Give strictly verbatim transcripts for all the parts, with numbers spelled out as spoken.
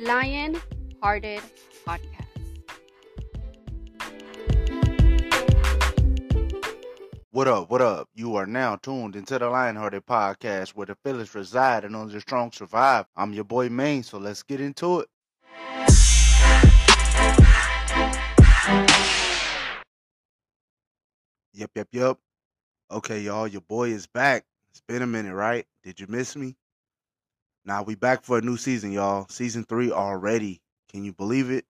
Lion Hearted Podcast. What up, what up? You are now tuned into the Lionhearted Podcast, where the fearless reside and only the strong survive. I'm your boy Maine, so let's get into it. Yep, yep, yep. Okay, y'all, your boy is back. It's been a minute, right? Did you miss me? Now, we back for a new season, y'all. Season three already. Can you believe it?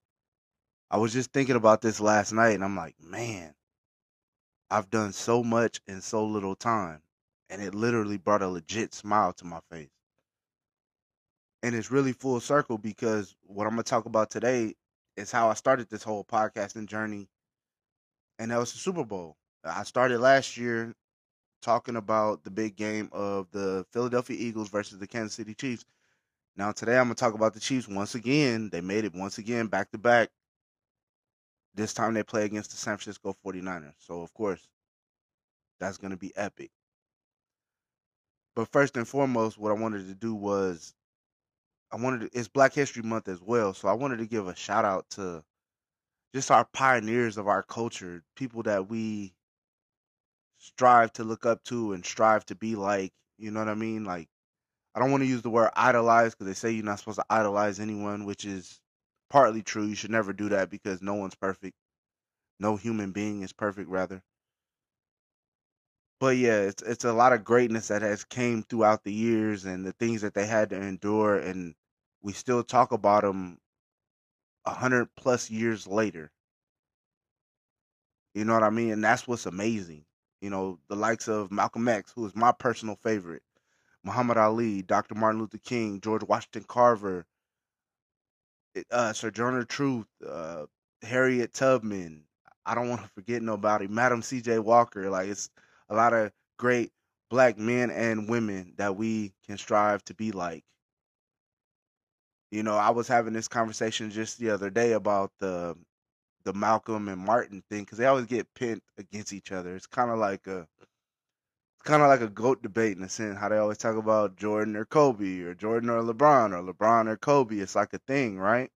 I was just thinking about this last night, and I'm like, man. I've done so much in so little time, and it literally brought a legit smile to my face. And it's really full circle because what I'm going to talk about today is how I started this whole podcasting journey, and that was the Super Bowl. I started last year talking about the big game of the Philadelphia Eagles versus the Kansas City Chiefs. Now today I'm going to talk about the Chiefs once again. They made it once again back to back. This time they play against the San Francisco forty-niners. So, of course, that's going to be epic. But first and foremost, what I wanted to do was, I wanted to, it's Black History Month as well. So I wanted to give a shout out to just our pioneers of our culture, people that we strive to look up to and strive to be like, you know what I mean? Like, I don't want to use the word idolize because they say you're not supposed to idolize anyone, which is partly true. You should never do that because no one's perfect. No human being is perfect, rather. But yeah, it's it's a lot of greatness that has came throughout the years and the things that they had to endure, and we still talk about them a hundred plus years later. You know what I mean? And that's what's amazing. You know, the likes of Malcolm X, who is my personal favorite, Muhammad Ali, Doctor Martin Luther King, George Washington Carver, Uh, Sojourner Truth, uh, Harriet Tubman. I don't want to forget nobody. Madam C J. Walker. Like, it's a lot of great black men and women that we can strive to be like. You know, I was having this conversation just the other day about the the Malcolm and Martin thing because they always get pit against each other. It's kind of like a it's kind of like a GOAT debate in a sense, how they always talk about Jordan or Kobe or Jordan or LeBron or LeBron or Kobe. It's like a thing, right?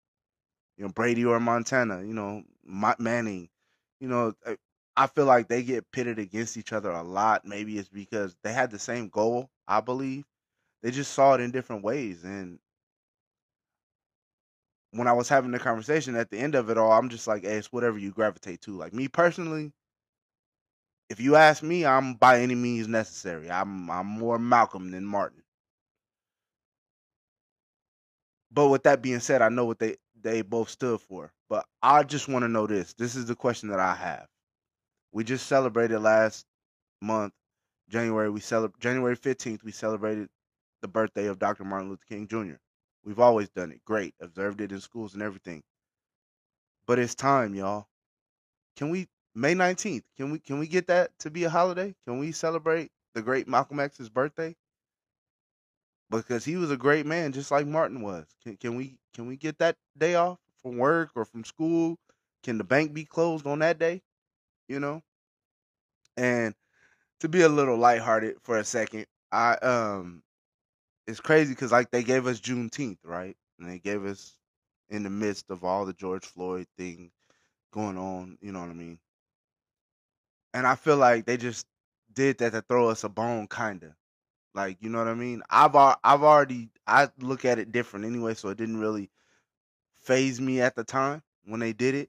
You know, Brady or Montana, you know, Manning. You know, I feel like they get pitted against each other a lot. Maybe it's because they had the same goal, I believe. They just saw it in different ways. And when I was having the conversation, at the end of it all, I'm just like, hey, it's whatever you gravitate to. Like, me personally, if you ask me, I'm by any means necessary. I'm I'm more Malcolm than Martin. But with that being said, I know what they, they both stood for. But I just want to know this. This is the question that I have. We just celebrated last month, January. We celebrate January fifteenth. We celebrated the birthday of Doctor Martin Luther King Junior We've always done it. Great. Observed it in schools and everything. But it's time, y'all. Can we? May nineteenth, can we can we get that to be a holiday? Can we celebrate the great Malcolm X's birthday? Because he was a great man, just like Martin was. Can can we can we get that day off from work or from school? Can the bank be closed on that day? You know? And to be a little lighthearted for a second, I um it's crazy because like they gave us Juneteenth, right? And they gave us in the midst of all the George Floyd thing going on, you know what I mean? And I feel like they just did that to throw us a bone, kind of. Like, you know what I mean? I've I've already, I look at it different anyway, so it didn't really phase me at the time when they did it.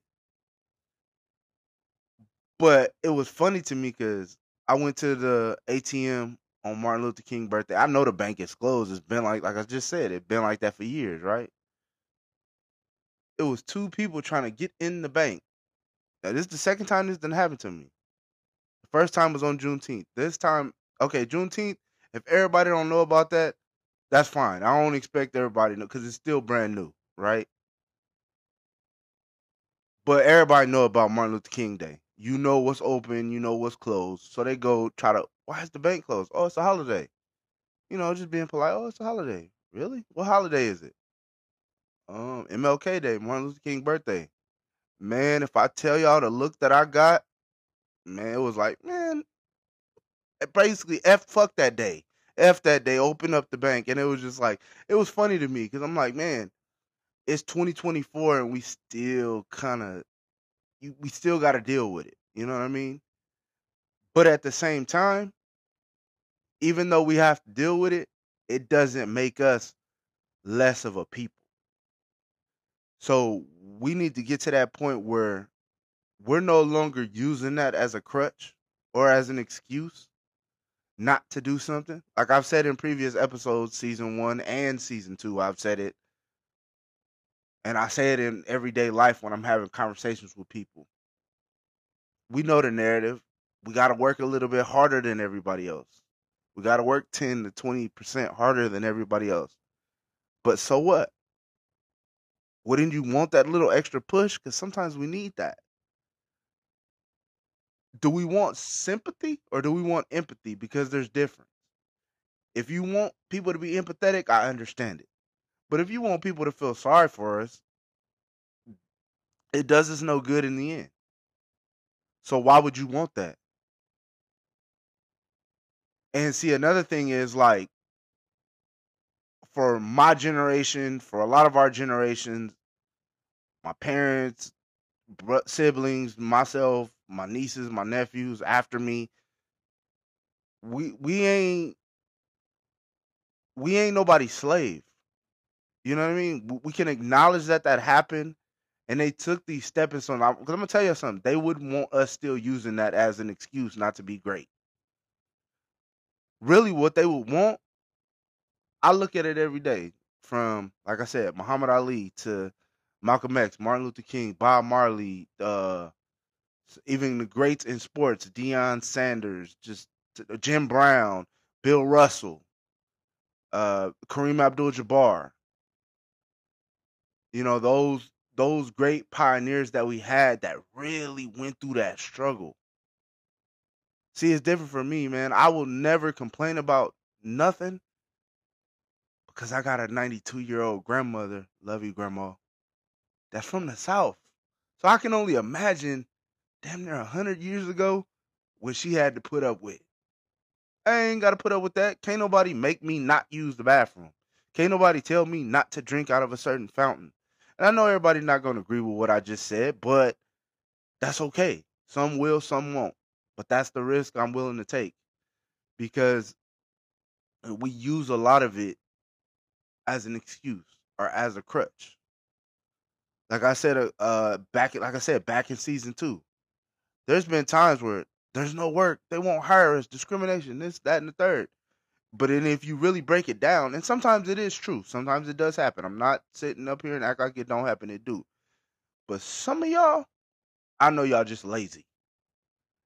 But it was funny to me because I went to the A T M on Martin Luther King's birthday. I know the bank is closed. It's been like, like I just said, it's been like that for years, right? It was two people trying to get in the bank. Now, this is the second time this done happened to me. First time was on Juneteenth. This time, okay, Juneteenth, if everybody don't know about that, that's fine. I don't expect everybody to know because it's still brand new, right? But everybody know about Martin Luther King Day. You know what's open. You know what's closed. So they go try to, why is the bank closed? Oh, it's a holiday. You know, just being polite. Oh, it's a holiday. Really? What holiday is it? Um, M L K Day, Martin Luther King birthday. Man, if I tell y'all the look that I got, man, it was like, man, basically, F fuck that day. F that day, open up the bank. And it was just like, it was funny to me because I'm like, man, it's twenty twenty-four and we still kind of, we still got to deal with it. You know what I mean? But at the same time, even though we have to deal with it, it doesn't make us less of a people. So we need to get to that point where we're no longer using that as a crutch or as an excuse not to do something. Like I've said in previous episodes, season one and season two, I've said it. And I say it in everyday life when I'm having conversations with people. We know the narrative. We got to work a little bit harder than everybody else. We got to work ten to twenty percent harder than everybody else. But so what? Wouldn't you want that little extra push? Because sometimes we need that. Do we want sympathy or do we want empathy? Because there's difference. If you want people to be empathetic, I understand it. But if you want people to feel sorry for us, it does us no good in the end. So why would you want that? And see, another thing is, like, for my generation, for a lot of our generations, my parents, siblings, myself, my nieces, my nephews after me, we we ain't we ain't nobody's slave. You know what I mean? We can acknowledge that that happened, and they took these stepping stones. Because I'm going to tell you something. They wouldn't want us still using that as an excuse not to be great. Really, what they would want, I look at it every day. From, like I said, Muhammad Ali to Malcolm X, Martin Luther King, Bob Marley, uh, even the greats in sports, Deion Sanders, just uh, Jim Brown, Bill Russell, uh, Kareem Abdul-Jabbar. You know, those those great pioneers that we had that really went through that struggle. See, it's different for me, man. I will never complain about nothing because I got a ninety-two-year-old grandmother. Love you, Grandma. That's from the South. So I can only imagine damn near one hundred years ago what she had to put up with. I ain't got to put up with that. Can't nobody make me not use the bathroom. Can't nobody tell me not to drink out of a certain fountain. And I know everybody's not going to agree with what I just said, but that's okay. Some will, some won't. But that's the risk I'm willing to take, because we use a lot of it as an excuse or as a crutch. Like I said, uh, back like I said, back in season two, there's been times where there's no work. They won't hire us. Discrimination, this, that, and the third. But then if you really break it down, and sometimes it is true. Sometimes it does happen. I'm not sitting up here and act like it don't happen. It do. But some of y'all, I know y'all just lazy.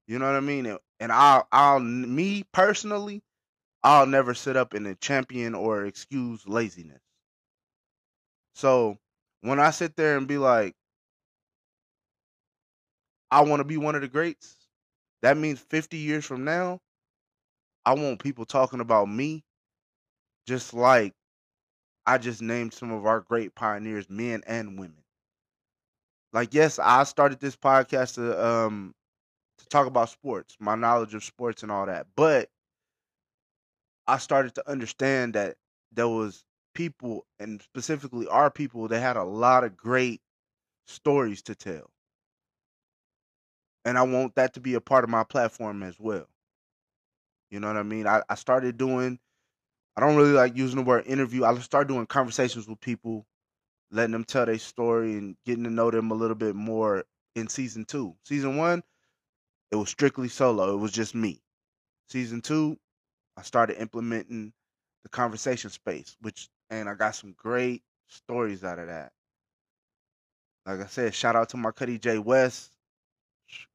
You know what I mean? And I'll, I'll, me personally, I'll never sit up in a champion or excuse laziness. So when I sit there and be like, I want to be one of the greats, that means fifty years from now, I want people talking about me just like I just named some of our great pioneers, men and women. Like, yes, I started this podcast to, um, to talk about sports, my knowledge of sports and all that. But I started to understand that there was people, and specifically our people, that had a lot of great stories to tell. And I want that to be a part of my platform as well. You know what I mean? I, I started doing, I don't really like using the word interview. I started doing conversations with people, letting them tell their story and getting to know them a little bit more in season two. Season one, it was strictly solo. It was just me. Season two, I started implementing the conversation space, which, and I got some great stories out of that. Like I said, shout out to Markuddy J. West,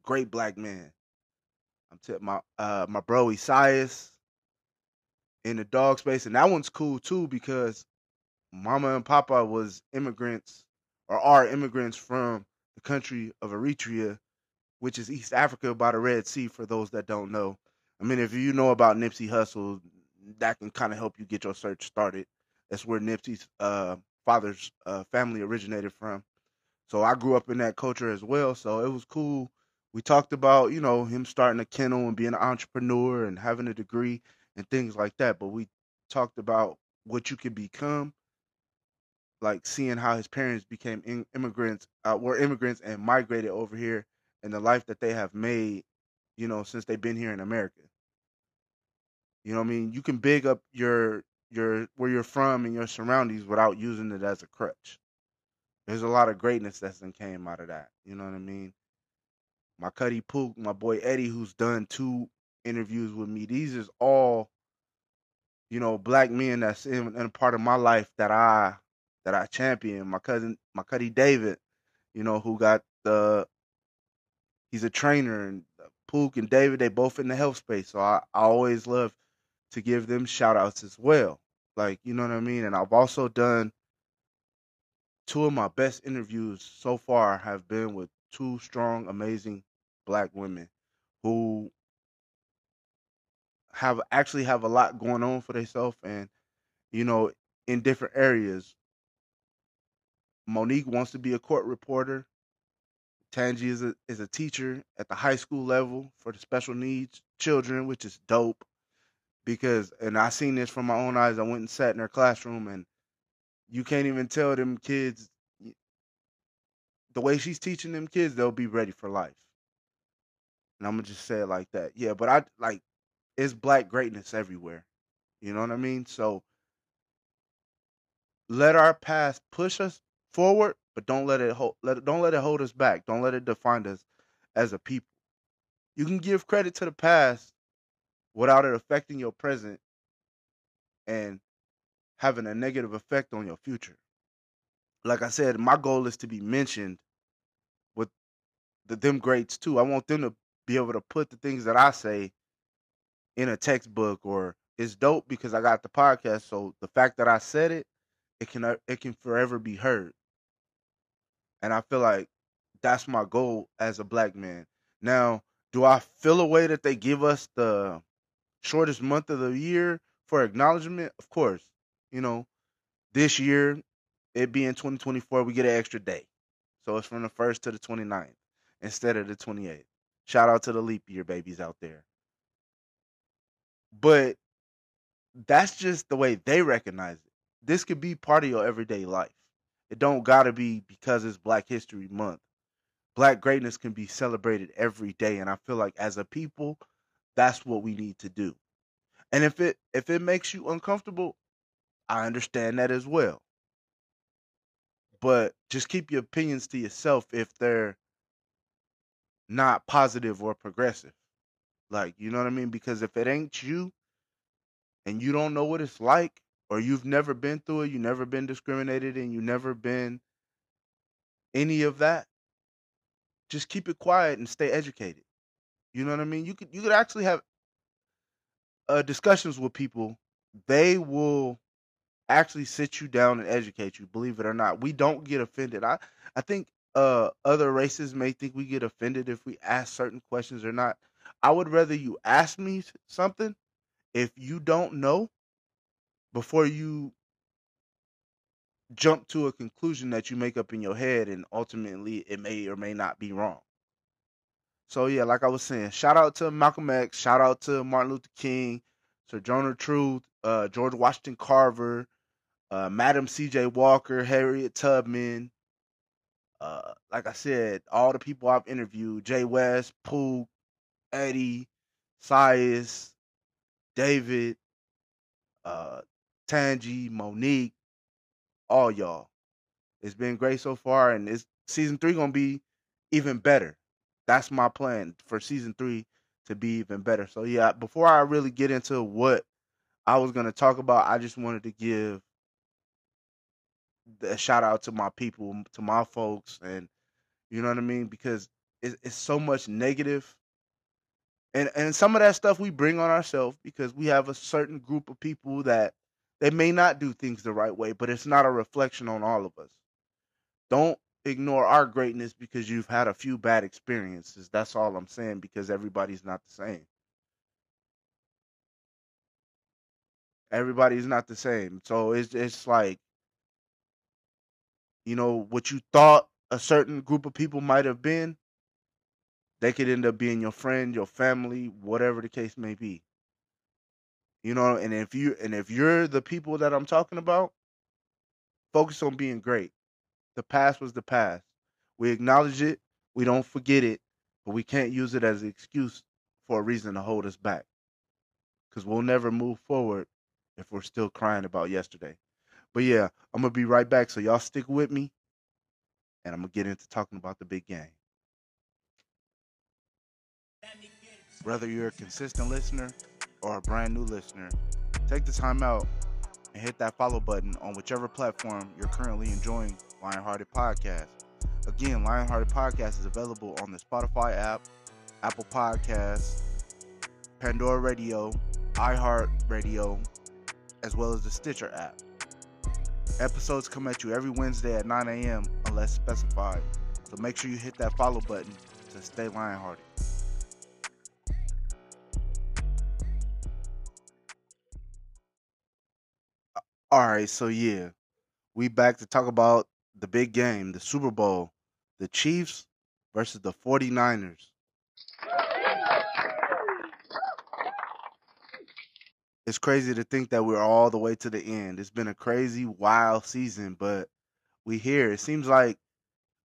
great black man. To my uh my bro Isaias in the dog space, and that one's cool too because Mama and Papa was immigrants or are immigrants from the country of Eritrea, which is East Africa by the Red Sea. For those that don't know, I mean, if you know about Nipsey Hussle, that can kind of help you get your search started. That's where Nipsey's uh father's uh family originated from. So I grew up in that culture as well. So it was cool. We talked about, you know, him starting a kennel and being an entrepreneur and having a degree and things like that. But we talked about what you can become. like seeing how his parents became in, immigrants, uh, were immigrants and migrated over here, and the life that they have made, you know, since they've been here in America. You know what I mean? You can big up your your where you're from and your surroundings without using it as a crutch. There's a lot of greatness that's done came out of that. You know what I mean? My Cuddy Pook, my boy Eddie, who's done two interviews with me. These is all, you know, black men that's in, in a part of my life that I that I champion. My cousin, my Cuddy David, you know, who got the, he's a trainer, and Pook and David, they both in the health space. So I, I always love to give them shout outs as well. Like, you know what I mean? And I've also done two of my best interviews so far have been with two strong, amazing black women who have actually have a lot going on for themselves and, you know, in different areas. Monique wants to be a court reporter. Tangie is a, is a teacher at the high school level for the special needs children, which is dope because, and I seen this from my own eyes. I went and sat in her classroom, and you can't even tell them kids, the way she's teaching them kids, they'll be ready for life. And I'm going to just say it like that. Yeah, but I like, it's black greatness everywhere. You know what I mean? So let our past push us forward, but don't let it hold, let, don't let it hold us back. Don't let it define us as a people. You can give credit to the past without it affecting your present and having a negative effect on your future. Like I said, my goal is to be mentioned with the them greats too. I want them to be able to put the things that I say in a textbook, or it's dope because I got the podcast. So the fact that I said it, it can it can forever be heard. And I feel like that's my goal as a black man. Now, do I feel a way that they give us the shortest month of the year for acknowledgement? Of course. You know, this year, it being twenty twenty-four, we get an extra day. So it's from the first to the twenty-ninth instead of the twenty-eighth. Shout out to the leap year babies out there. But that's just the way they recognize it. This could be part of your everyday life. It don't gotta be because it's Black History Month. Black greatness can be celebrated every day, and I feel like as a people, that's what we need to do. And if it if it makes you uncomfortable, I understand that as well. But just keep your opinions to yourself if they're not positive or progressive. Like, you know what I mean? Because if it ain't you, and you don't know what it's like, or you've never been through it, you've never been discriminated, and you've never been any of that, just keep it quiet and stay educated. You know what I mean? You could you could actually have uh, discussions with people. They will actually sit you down and educate you, believe it or not. We don't get offended. I, I think uh, other races may think we get offended if we ask certain questions or not. I would rather you ask me something if you don't know, before you jump to a conclusion that you make up in your head and ultimately it may or may not be wrong. So yeah, like I was saying, shout out to Malcolm X, shout out to Martin Luther King, Sojourner Truth, uh, George Washington Carver, uh, Madam C J. Walker, Harriet Tubman. Uh, like I said, all the people I've interviewed, Jay West, Pooh, Eddie, Isaias, David, uh, Tangie, Monique, all y'all. It's been great so far, and it's season three gonna be even better. That's my plan for season three, to be even better. So yeah, before I really get into what I was gonna talk about, I just wanted to give a shout out to my people, to my folks, and you know what I mean, because it's, it's so much negative, and and some of that stuff we bring on ourselves because we have a certain group of people that they may not do things the right way, but it's not a reflection on all of us. Don't ignore our greatness because you've had a few bad experiences. That's all I'm saying, because everybody's not the same. Everybody's not the same. So it's it's like, you know, what you thought a certain group of people might have been, they could end up being your friend, your family, whatever the case may be. You know, and if you and if you're the people that I'm talking about, focus on being great. The past was the past. We acknowledge it. We don't forget it. But we can't use it as an excuse for a reason to hold us back. Because we'll never move forward if we're still crying about yesterday. But yeah, I'm going to be right back. So y'all stick with me. And I'm going to get into talking about the big game. Whether you're a consistent listener or a brand new listener, take the time out and hit that follow button on whichever platform you're currently enjoying Lionhearted Podcast. Again, Lionhearted Podcast is available on the Spotify app, Apple Podcasts, Pandora Radio, iHeart Radio, as well as the Stitcher app. Episodes come at you every Wednesday at nine a.m. unless specified, so make sure you hit that follow button to stay Lionhearted. All right, so yeah, we back to talk about the big game, the Super Bowl, the Chiefs versus the forty-niners. It's crazy to think that we're all the way to the end. It's been a crazy, wild season, but we here. It seems like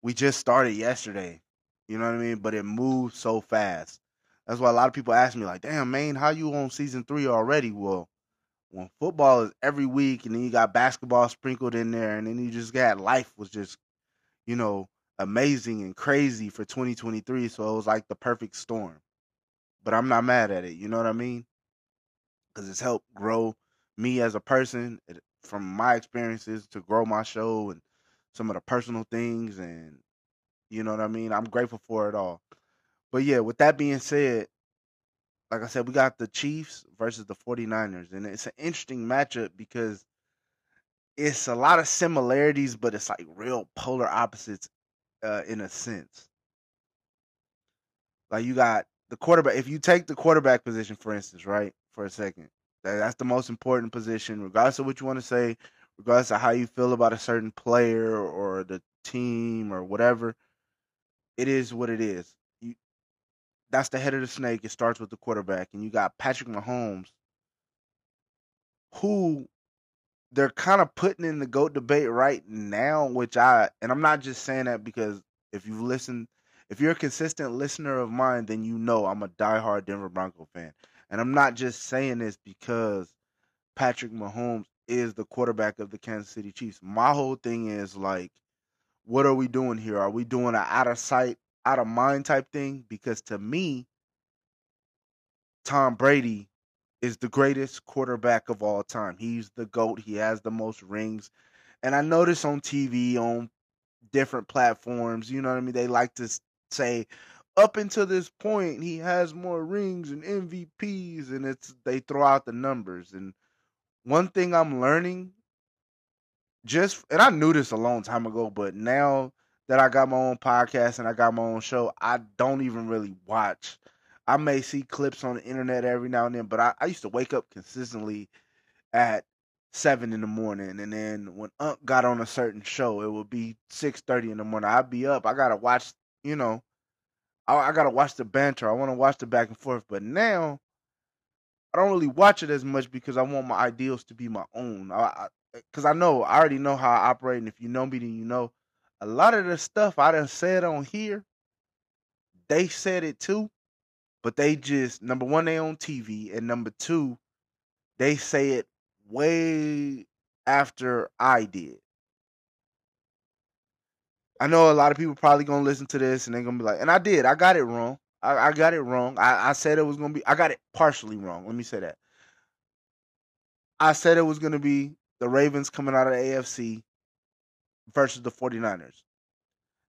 we just started yesterday, you know what I mean? But it moved so fast. That's why a lot of people ask me, like, damn, man, how you on season three already? Well, when football is every week and then you got basketball sprinkled in there and then you just got life was just, you know, amazing and crazy for twenty twenty-three. So it was like the perfect storm. But I'm not mad at it. You know what I mean? Because it's helped grow me as a person it, from my experiences to grow my show and some of the personal things. And you know what I mean? I'm grateful for it all. But yeah, with that being said, like I said, we got the Chiefs versus the forty-niners, and it's an interesting matchup because it's a lot of similarities, but it's like real polar opposites uh, in a sense. Like you got the quarterback. If you take the quarterback position, for instance, right, for a second, that, that's the most important position, regardless of what you want to say, regardless of how you feel about a certain player or the team or whatever. It is what it is. That's the head of the snake. It starts with the quarterback. And you got Patrick Mahomes, who they're kind of putting in the GOAT debate right now, which I, and I'm not just saying that because if you listen, if you're a consistent listener of mine, then you know I'm a diehard Denver Bronco fan. And I'm not just saying this because Patrick Mahomes is the quarterback of the Kansas City Chiefs. My whole thing is like, what are we doing here? Are we doing an out of sight, out of mind type thing? Because to me, Tom Brady is the greatest quarterback of all time. He's the GOAT. He has the most rings. And I notice on T V, on different platforms, you know what I mean? They like to say, up until this point, he has more rings and M V Ps, and it's they throw out the numbers. And one thing I'm learning, just, and I knew this a long time ago, but now that I got my own podcast and I got my own show, I don't even really watch. I may see clips on the internet every now and then, but I, I used to wake up consistently at seven in the morning. And then when Unc got on a certain show, it would be six thirty in the morning. I'd be up. I got to watch, you know, I, I got to watch the banter. I want to watch the back and forth. But now I don't really watch it as much because I want my ideals to be my own. Because I, I, I know, I already know how I operate. And if you know me, then you know. A lot of the stuff I done said on here, they said it too, but they just, number one, they on T V, and number two, they say it way after I did. I know a lot of people probably going to listen to this, and they're going to be like, and I did, I got it wrong. I, I got it wrong. I, I said it was going to be, I got it partially wrong. Let me say that. I said it was going to be the Ravens coming out of the A F C versus the forty-niners.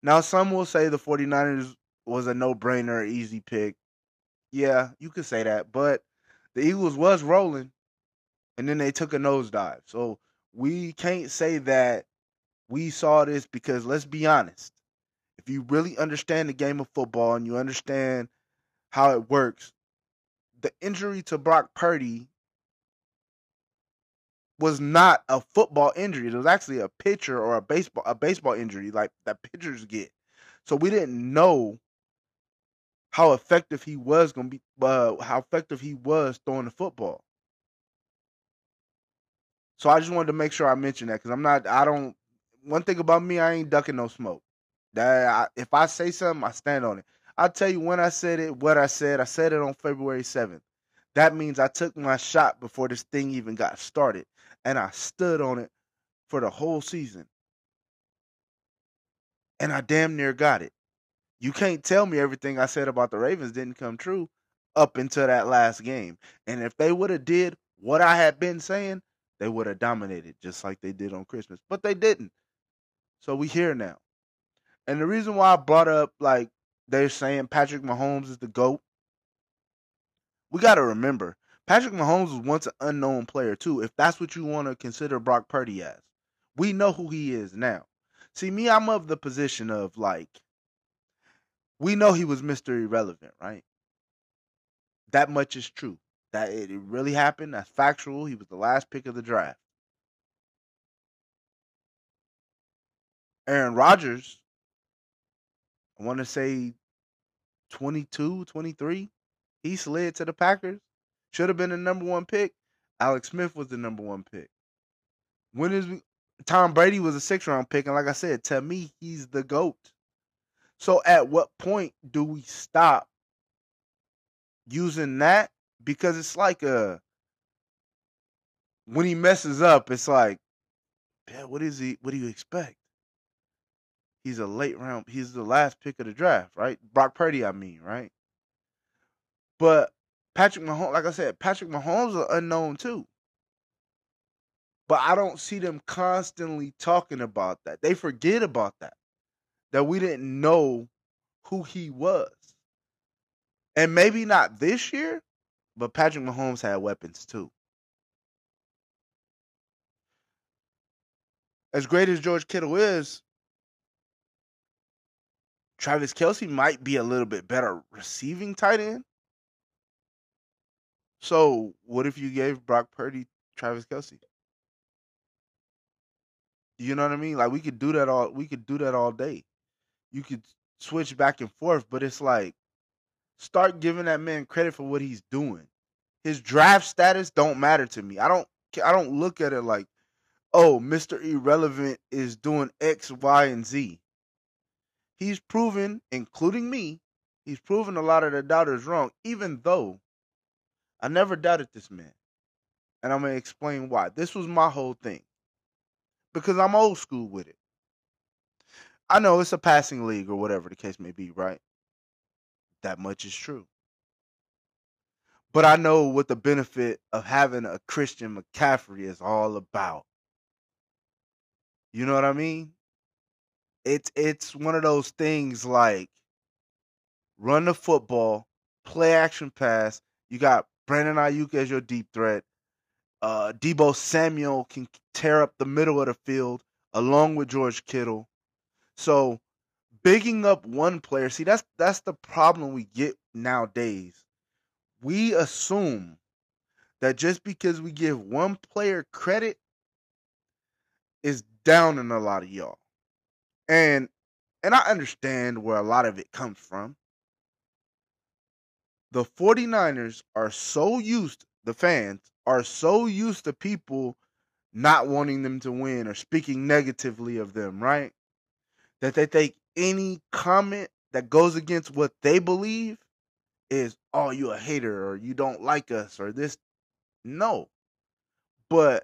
Now, some will say the forty-niners was a no-brainer, easy pick. Yeah, you could say that, but the Eagles was rolling, and then they took a nosedive. So we can't say that we saw this because, let's be honest, if you really understand the game of football and you understand how it works, the injury to Brock Purdy was not a football injury. It was actually a pitcher or a baseball a baseball injury like that pitchers get. So we didn't know how effective he was going to be, uh, how effective he was throwing the football. So I just wanted to make sure I mentioned that because I'm not, I don't one thing about me, I ain't ducking no smoke. That I, if I say something, I stand on it. I'll tell you when I said it, what I said. I said it on February seventh. That means I took my shot before this thing even got started, and I stood on it for the whole season. And I damn near got it. You can't tell me everything I said about the Ravens didn't come true up until that last game. And if they would have did what I had been saying, they would have dominated just like they did on Christmas. But they didn't. So we here now. And the reason why I brought up, like, they're saying Patrick Mahomes is the GOAT. We got to remember, Patrick Mahomes was once an unknown player too, if that's what you want to consider Brock Purdy as. We know who he is now. See, me, I'm of the position of, like, we know he was Mister Irrelevant, right? That much is true. That it really happened. That's factual. He was the last pick of the draft. Aaron Rodgers, I want to say twenty-two, twenty-three. He slid to the Packers. Should have been the number one pick. Alex Smith was the number one pick. When is we, Tom Brady was a six-round pick, and like I said, to me, he's the GOAT. So at what point do we stop using that? Because it's like a, when he messes up, it's like, yeah, what is he? What do you expect? He's a late round. He's the last pick of the draft, right? Brock Purdy, I mean, right? But Patrick Mahomes, like I said, Patrick Mahomes are unknown too. But I don't see them constantly talking about that. They forget about that, that we didn't know who he was. And maybe not this year, but Patrick Mahomes had weapons too. As great as George Kittle is, Travis Kelce might be a little bit better receiving tight end. So what if you gave Brock Purdy Travis Kelce? You know what I mean? Like, we could do that all we could do that all day. You could switch back and forth, but it's like, start giving that man credit for what he's doing. His draft status don't matter to me. I don't I don't look at it like, oh, Mister Irrelevant is doing X, Y, and Z. He's proven, including me, he's proven a lot of the doubters wrong, even though I never doubted this man. And I'm going to explain why. This was my whole thing. Because I'm old school with it. I know it's a passing league or whatever the case may be, right? That much is true. But I know what the benefit of having a Christian McCaffrey is all about. You know what I mean? It's it's one of those things like, run the football, play action pass. You got Brandon Ayuk as your deep threat. Uh, Debo Samuel can tear up the middle of the field along with George Kittle. So bigging up one player, see, that's that's the problem we get nowadays. We assume that just because we give one player credit is down in a lot of y'all. And and I understand where a lot of it comes from. The 49ers are so used, the fans are so used to people not wanting them to win or speaking negatively of them, right? That they think any comment that goes against what they believe is, oh, you a hater, or you don't like us, or this. No. But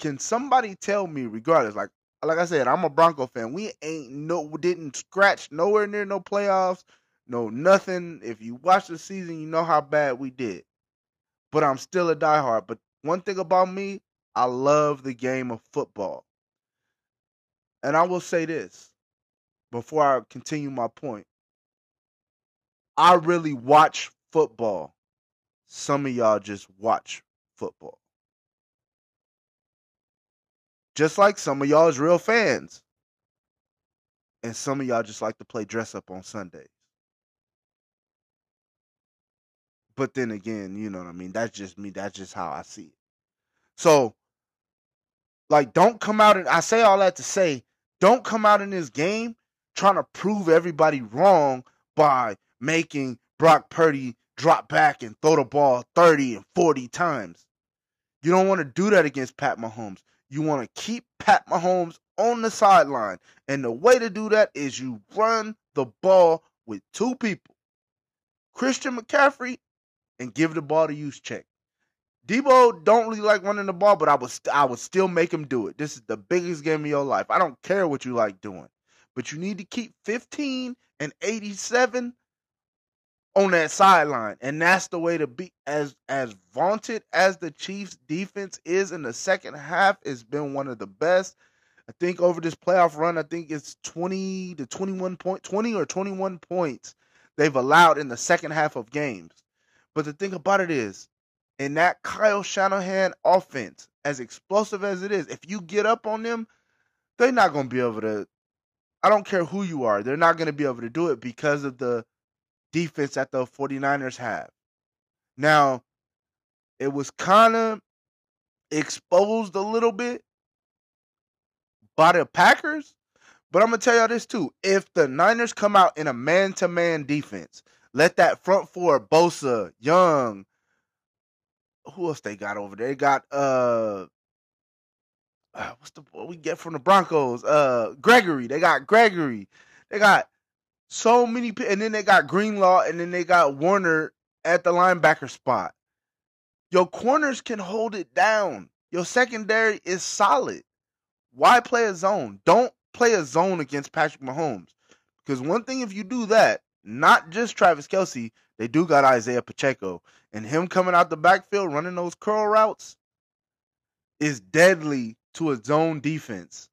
can somebody tell me, regardless, like like I said, I'm a Bronco fan. We ain't no didn't scratch nowhere near no playoffs, no nothing. If you watch the season, you know how bad we did. But I'm still a diehard. But one thing about me, I love the game of football. And I will say this before I continue my point. I really watch football. Some of y'all just watch football. Just like some of y'all is real fans. And some of y'all just like to play dress up on Sundays. But then again, you know what I mean? That's just me. That's just how I see it. So, like, don't come out and I say all that to say, don't come out in this game trying to prove everybody wrong by making Brock Purdy drop back and throw the ball thirty and forty times. You don't want to do that against Pat Mahomes. You want to keep Pat Mahomes on the sideline. And the way to do that is you run the ball with two people, Christian McCaffrey, and give the ball to Juszczyk. Debo don't really like running the ball, but I would, I would still make him do it. This is the biggest game of your life. I don't care what you like doing. But you need to keep fifteen and eighty-seven on that sideline. And that's the way to be. As as vaunted as the Chiefs' defense is in the second half, it's been one of the best. I think over this playoff run, I think it's twenty to twenty-one point twenty or twenty-one points they've allowed in the second half of games. But the thing about it is, in that Kyle Shanahan offense, as explosive as it is, if you get up on them, they're not going to be able to. I don't care who you are. They're not going to be able to do it because of the defense that the forty-niners have. Now, it was kind of exposed a little bit by the Packers, but I'm going to tell y'all this too. If the Niners come out in a man-to-man defense, let that front four, Bosa, Young, who else they got over there? They got, uh, Uh, what's the what we get from the Broncos? Uh, Gregory. They got Gregory. They got so many. And then they got Greenlaw. And then they got Warner at the linebacker spot. Your corners can hold it down. Your secondary is solid. Why play a zone? Don't play a zone against Patrick Mahomes. Because one thing, if you do that, not just Travis Kelce, they do got Isaiah Pacheco. And him coming out the backfield, running those curl routes, is deadly to a zone defense.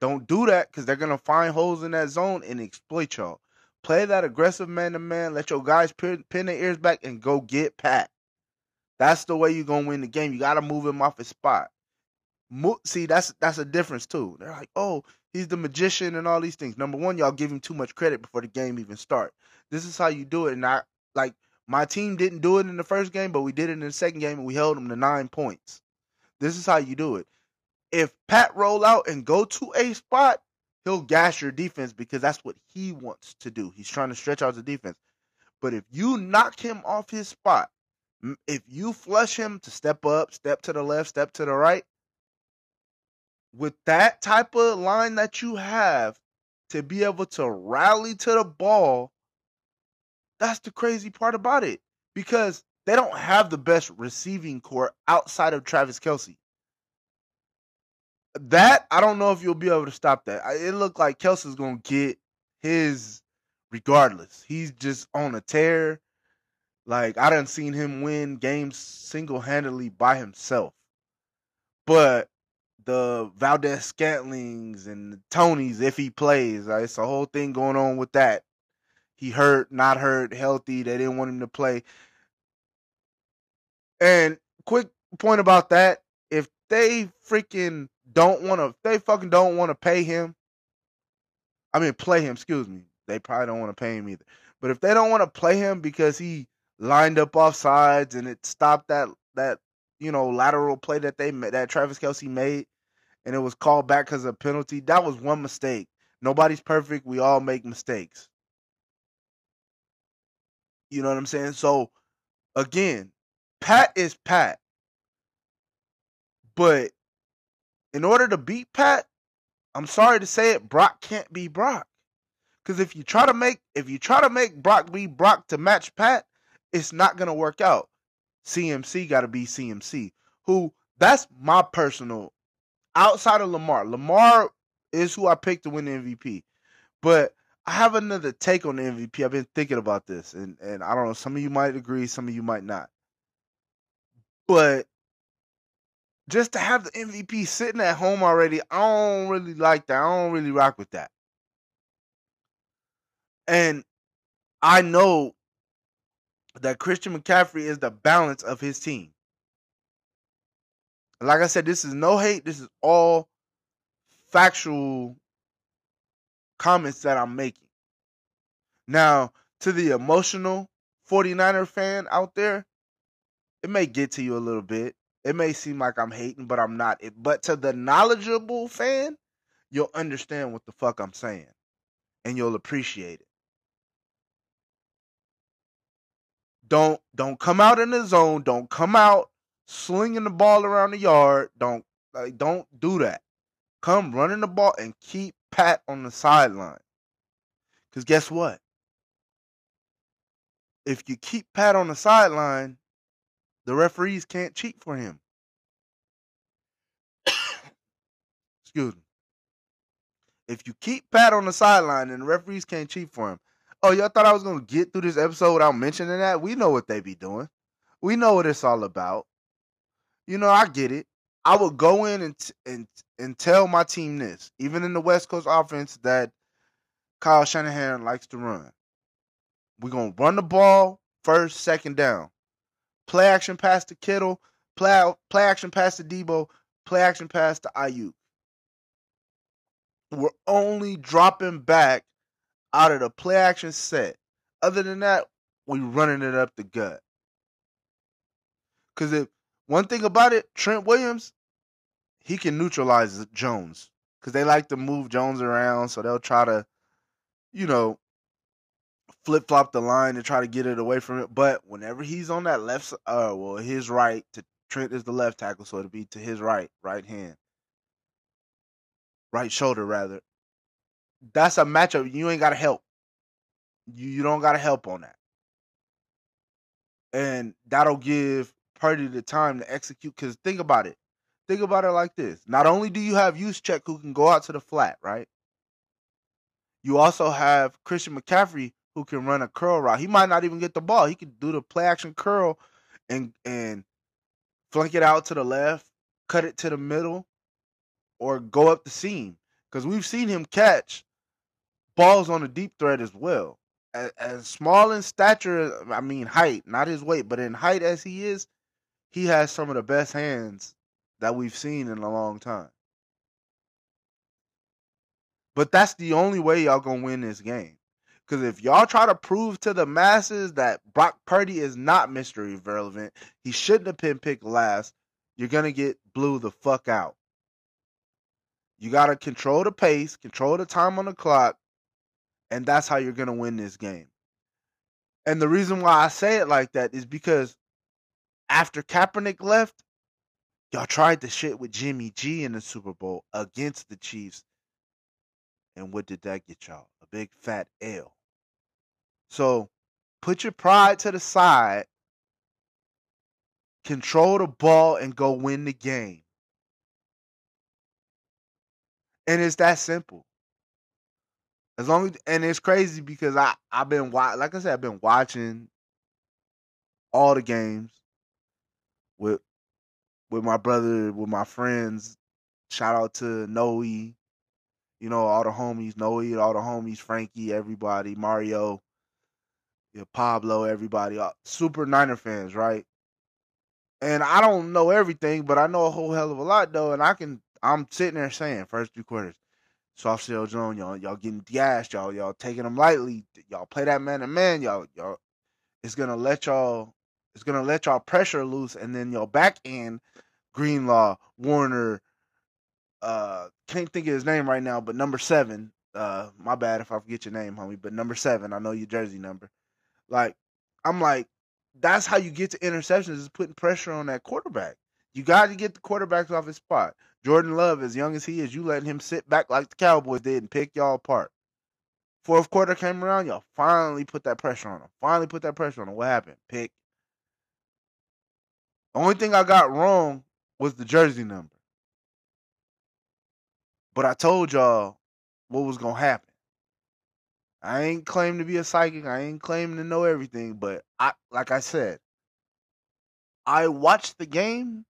Don't do that, because they're going to find holes in that zone and exploit y'all. Play that aggressive man-to-man. Let your guys pin, pin their ears back and go get Pat. That's the way you're going to win the game. You got to move him off his spot. Mo- See, that's that's a difference, too. They're like, oh, he's the magician and all these things. Number one, y'all give him too much credit before the game even starts. This is how you do it. And I like my team didn't do it in the first game, but we did it in the second game, and we held them to nine points. This is how you do it. If Pat roll out and go to a spot, he'll gash your defense because that's what he wants to do. He's trying to stretch out the defense. But if you knock him off his spot, if you flush him to step up, step to the left, step to the right, with that type of line that you have to be able to rally to the ball, that's the crazy part about it. Because they don't have the best receiving corps outside of Travis Kelce. That, I don't know if you'll be able to stop that. It looked like Kelsey's going to get his regardless. He's just on a tear. Like, I done seen him win games single-handedly by himself. But the Valdez Scantlings and the Tonys, if he plays, like, it's a whole thing going on with that. He hurt, not hurt, healthy. They didn't want him to play. And quick point about that, if they freaking... Don't want to, they fucking don't want to pay him. I mean, play him, excuse me. They probably don't want to pay him either. But if they don't want to play him because he lined up off sides and it stopped that, that you know, lateral play that they made, that Travis Kelce made, and it was called back because of penalty, that was one mistake. Nobody's perfect. We all make mistakes. You know what I'm saying? So, again, Pat is Pat. But in order to beat Pat, I'm sorry to say it, Brock can't be Brock. Because if you try to make if you try to make Brock be Brock to match Pat, it's not gonna work out. C M C gotta be C M C. Who that's my personal outside of Lamar. Lamar is who I picked to win the M V P. But I have another take on the M V P. I've been thinking about this, and, and I don't know, some of you might agree, some of you might not. But just to have the M V P sitting at home already, I don't really like that. I don't really rock with that. And I know that Christian McCaffrey is the balance of his team. Like I said, this is no hate. This is all factual comments that I'm making. Now, to the emotional forty-niner fan out there, it may get to you a little bit. It may seem like I'm hating, but I'm not. It, but to the knowledgeable fan, you'll understand what the fuck I'm saying. And you'll appreciate it. Don't, don't come out in the zone. Don't come out slinging the ball around the yard. Don't Like, don't do that. Come running the ball and keep Pat on the sideline. Because guess what? If you keep Pat on the sideline, the referees can't cheat for him. Excuse me. If you keep Pat on the sideline, then the referees can't cheat for him. Oh, y'all thought I was going to get through this episode without mentioning that? We know what they be doing. We know what it's all about. You know, I get it. I would go in and and and tell my team this, even in the West Coast offense that Kyle Shanahan likes to run. We're going to run the ball first, second down. Play action pass to Kittle. Play, play action pass to Debo. Play action pass to Ayuk. We're only dropping back out of the play action set. Other than that, we're running it up the gut. Because if one thing about it, Trent Williams, he can neutralize Jones. Because they like to move Jones around, so they'll try to, you know, flip-flop the line and try to get it away from it. But whenever he's on that left, uh, well, his right, to, Trent is the left tackle, so it'll be to his right, right hand. Right shoulder, rather. That's a matchup. You ain't got to help. You, you don't got to help on that. And that'll give Purdy the time to execute. Because think about it. Think about it like this. Not only do you have Juszczyk who can go out to the flat, right? You also have Christian McCaffrey who can run a curl route. He might not even get the ball. He could do the play-action curl and, and flunk it out to the left, cut it to the middle, or go up the seam. Because we've seen him catch balls on a deep threat as well. As, as small in stature, I mean height, not his weight, but in height as he is, he has some of the best hands that we've seen in a long time. But that's the only way y'all going to win this game. Because if y'all try to prove to the masses that Brock Purdy is not mystery relevant, he shouldn't have been picked last, you're going to get blew the fuck out. You got to control the pace, control the time on the clock, and that's how you're going to win this game. And the reason why I say it like that is because after Kaepernick left, y'all tried the shit with Jimmy G in the Super Bowl against the Chiefs. And what did that get y'all? A big fat L. So put your pride to the side, control the ball, and go win the game. And it's that simple. As long as, and it's crazy because I, I've been watching, like I said, I've been watching all the games with with my brother, with my friends. Shout out to Noe, you know, all the homies, Noe, all the homies, Frankie, everybody, Mario, you know, Pablo, everybody, super Niner fans, right? And I don't know everything, but I know a whole hell of a lot though, and I can. I'm sitting there saying, first two quarters, soft shell zone, y'all, y'all getting gashed, y'all, y'all taking them lightly, y'all play that man to man, y'all, y'all, it's gonna let y'all, it's gonna let y'all pressure loose, and then y'all back end, Greenlaw, Warner, uh, can't think of his name right now, but number seven, uh, my bad if I forget your name, homie, but number seven, I know your jersey number, like, I'm like, that's how you get to interceptions, is putting pressure on that quarterback. You got to get the quarterbacks off his spot. Jordan Love, as young as he is, you letting him sit back like the Cowboys did and pick y'all apart. Fourth quarter came around, y'all finally put that pressure on him. Finally put that pressure on him. What happened? Pick. The only thing I got wrong was the jersey number. But I told y'all what was going to happen. I ain't claim to be a psychic. I ain't claiming to know everything. But I, like I said, I watched the game.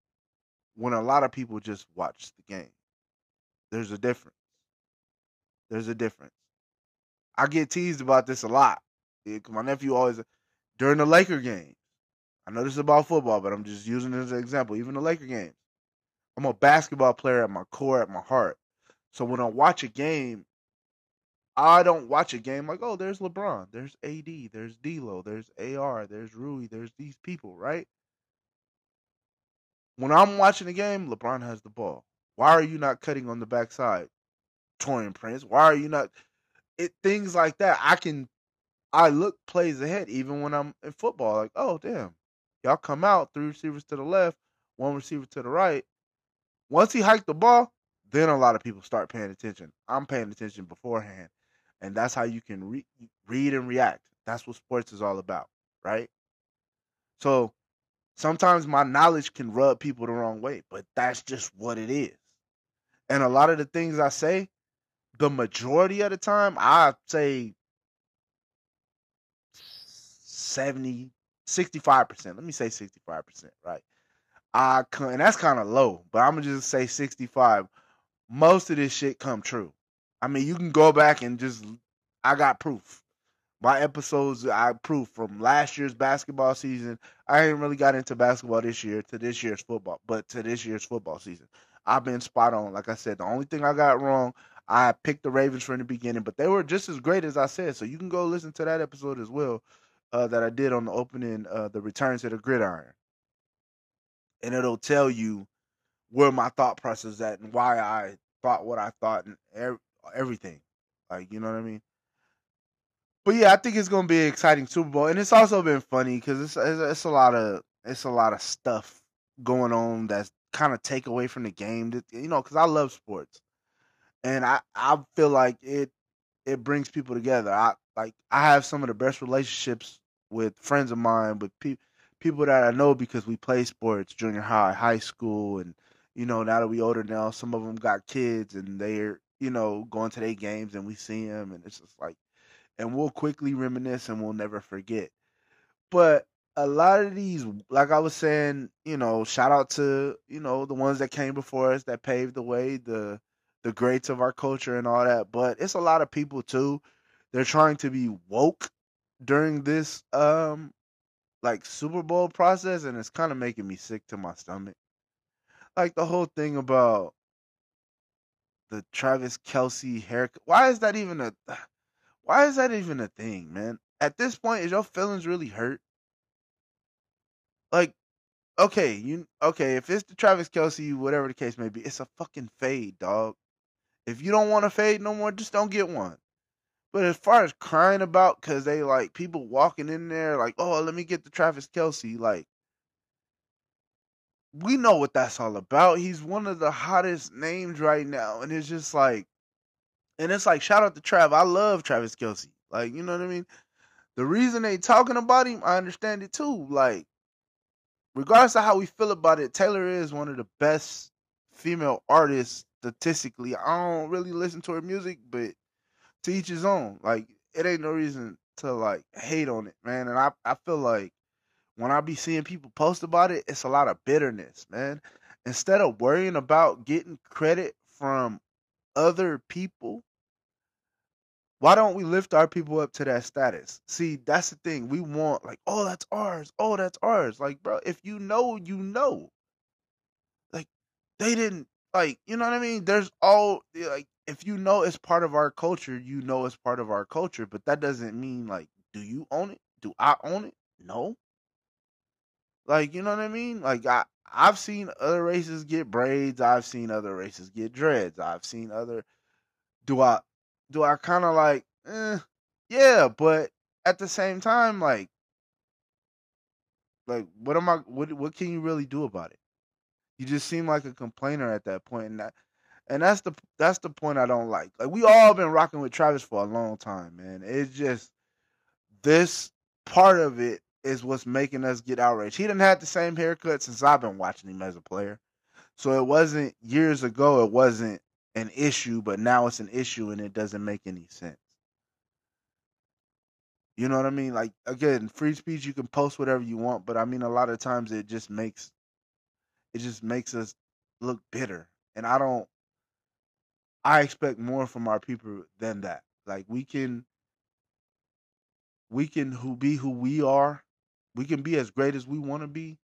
When a lot of people just watch the game, there's a difference. There's a difference. I get teased about this a lot. My nephew always, during the Laker game, I know this is about football, but I'm just using it as an example. Even the Laker game, I'm a basketball player at my core, at my heart. So when I watch a game, I don't watch a game like, oh, there's LeBron, there's A D, there's D-Lo, there's A R, there's Rui, there's these people, right? When I'm watching the game, LeBron has the ball. Why are you not cutting on the backside, Torian Prince? Why are you not? It things like that. I can, I look plays ahead even when I'm in football. Like, oh damn, y'all come out three receivers to the left, one receiver to the right. Once he hiked the ball, then a lot of people start paying attention. I'm paying attention beforehand, and that's how you can re- read and react. That's what sports is all about, right? So sometimes my knowledge can rub people the wrong way, but that's just what it is. And a lot of the things I say, the majority of the time, I say seventy, sixty-five percent. Let me say sixty-five percent, right? I and that's kind of low, but I'm going to just say sixty-five. Most of this shit come true. I mean, you can go back and just, I got proof. My episodes, I proof from last year's basketball season. I ain't really got into basketball this year to this year's football, but to this year's football season, I've been spot on. Like I said, the only thing I got wrong, I picked the Ravens from the beginning, but they were just as great as I said. So you can go listen to that episode as well uh, that I did on the opening, uh, the Return to the Gridiron. And it'll tell you where my thought process is at and why I thought what I thought and er- everything. Like, you know what I mean? But yeah, I think it's gonna be an exciting Super Bowl, and it's also been funny because it's, it's it's a lot of it's a lot of stuff going on that's kind of take away from the game. That, you know, because I love sports, and I, I feel like it it brings people together. I like I have some of the best relationships with friends of mine, with pe- people that I know because we play sports, junior high, high school, and you know now that we older now, some of them got kids and they're you know going to their games and we see them, and it's just like. And we'll quickly reminisce and we'll never forget. But a lot of these, like I was saying, you know, shout out to, you know, the ones that came before us that paved the way, the the greats of our culture and all that. But it's a lot of people, too. They're trying to be woke during this, um, like, Super Bowl process. And it's kind of making me sick to my stomach. Like, the whole thing about the Travis Kelce haircut. Why is that even a... Why is that even a thing, man? At this point, is your feelings really hurt? Like, okay, you okay, if it's the Travis Kelce, whatever the case may be, it's a fucking fade, dog. If you don't want to fade no more, just don't get one. But as far as crying about, because they like people walking in there like, oh, let me get the Travis Kelce. Like, we know what that's all about. He's one of the hottest names right now. And it's just like, And it's like, shout out to Trav. I love Travis Kelce. Like, you know what I mean? The reason they talking about him, I understand it too. Like, regardless of how we feel about it, Taylor is one of the best female artists statistically. I don't really listen to her music, but to each his own. Like, it ain't no reason to, like, hate on it, man. And I, I feel like when I be seeing people post about it, it's a lot of bitterness, man. Instead of worrying about getting credit from other people, why don't we lift our people up to that status? See, that's the thing. We want like, oh, that's ours. Oh, that's ours. Like, bro, if you know, you know. Like, they didn't like, you know what I mean? There's all like, if you know it's part of our culture, you know it's part of our culture, but that doesn't mean like, do you own it? Do I own it? No. Like, you know what I mean? Like, I, I've seen other races get braids. I've seen other races get dreads. I've seen other. Do I, do I kind of like, eh, yeah, but at the same time, like, like what am I? What what can you really do about it? You just seem like a complainer at that point, and that, and that's the that's the point I don't like. Like, we all been rocking with Travis for a long time, man. It's just this part of it is what's making us get outraged. He didn't have the same haircut since I've been watching him as a player. So it wasn't years ago, it wasn't an issue, but now it's an issue and it doesn't make any sense. You know what I mean? Like, again, free speech, you can post whatever you want, but I mean, a lot of times it just makes, it just makes us look bitter. And I don't, I expect more from our people than that. Like, we can, we can who be who we are. We can be as great as we want to be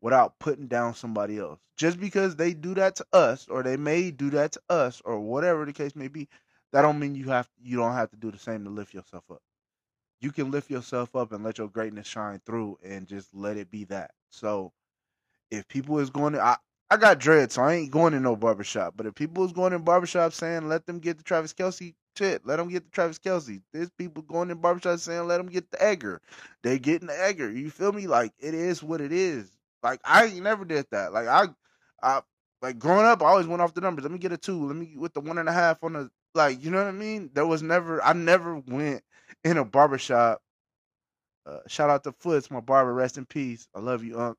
without putting down somebody else. Just because they do that to us, or they may do that to us, or whatever the case may be, that don't mean you have you don't have to do the same to lift yourself up. You can lift yourself up and let your greatness shine through and just let it be that. So if people is going to... I, I got dread, so I ain't going in no barbershop. But if people is going in barbershop saying, let them get the Travis Kelce... Shit, let them get the Travis Kelce. There's people going in barbershops saying, let them get the Edgar. They getting the Edgar. You feel me? Like, it is what it is. Like, I ain't never did that. Like, I, I, Like, growing up, I always went off the numbers. Let me get a two. Let me get with the one and a half on the, like, you know what I mean? There was never, I never went in a barbershop. Uh, shout out to Foots, my barber. Rest in peace. I love you, Unc.